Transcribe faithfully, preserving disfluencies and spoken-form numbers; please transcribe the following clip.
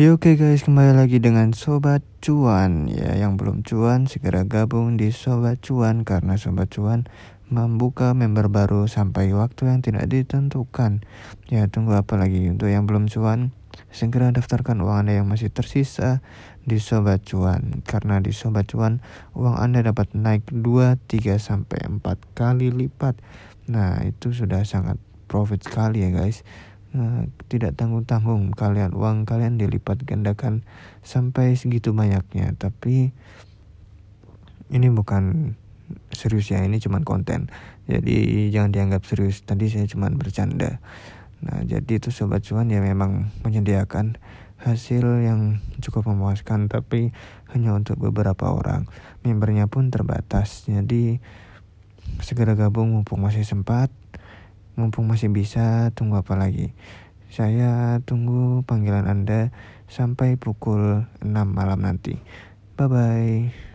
Oke guys, kembali lagi dengan Sobat Cuan ya. Yang belum cuan segera gabung di Sobat Cuan, karena Sobat Cuan membuka member baru sampai waktu yang tidak ditentukan. Ya, tunggu apa lagi? Untuk yang belum cuan, segera daftarkan uang Anda yang masih tersisa di Sobat Cuan, karena di Sobat Cuan uang Anda dapat naik dua, tiga sampai empat kali lipat. Nah, itu sudah sangat profit sekali ya guys. Nah, tidak tanggung-tanggung kalian, uang kalian dilipat gandakan sampai segitu banyaknya. Tapi ini bukan serius ya, ini cuman konten, jadi jangan dianggap serius. Tadi saya cuman bercanda. Nah, jadi itu Sobat Cuan ya memang menyediakan hasil yang cukup memuaskan, tapi hanya untuk beberapa orang, membernya pun terbatas. Jadi segera gabung mumpung masih sempat, mumpung masih bisa. Tunggu apa lagi? Saya tunggu panggilan Anda sampai pukul enam malam nanti. Bye bye.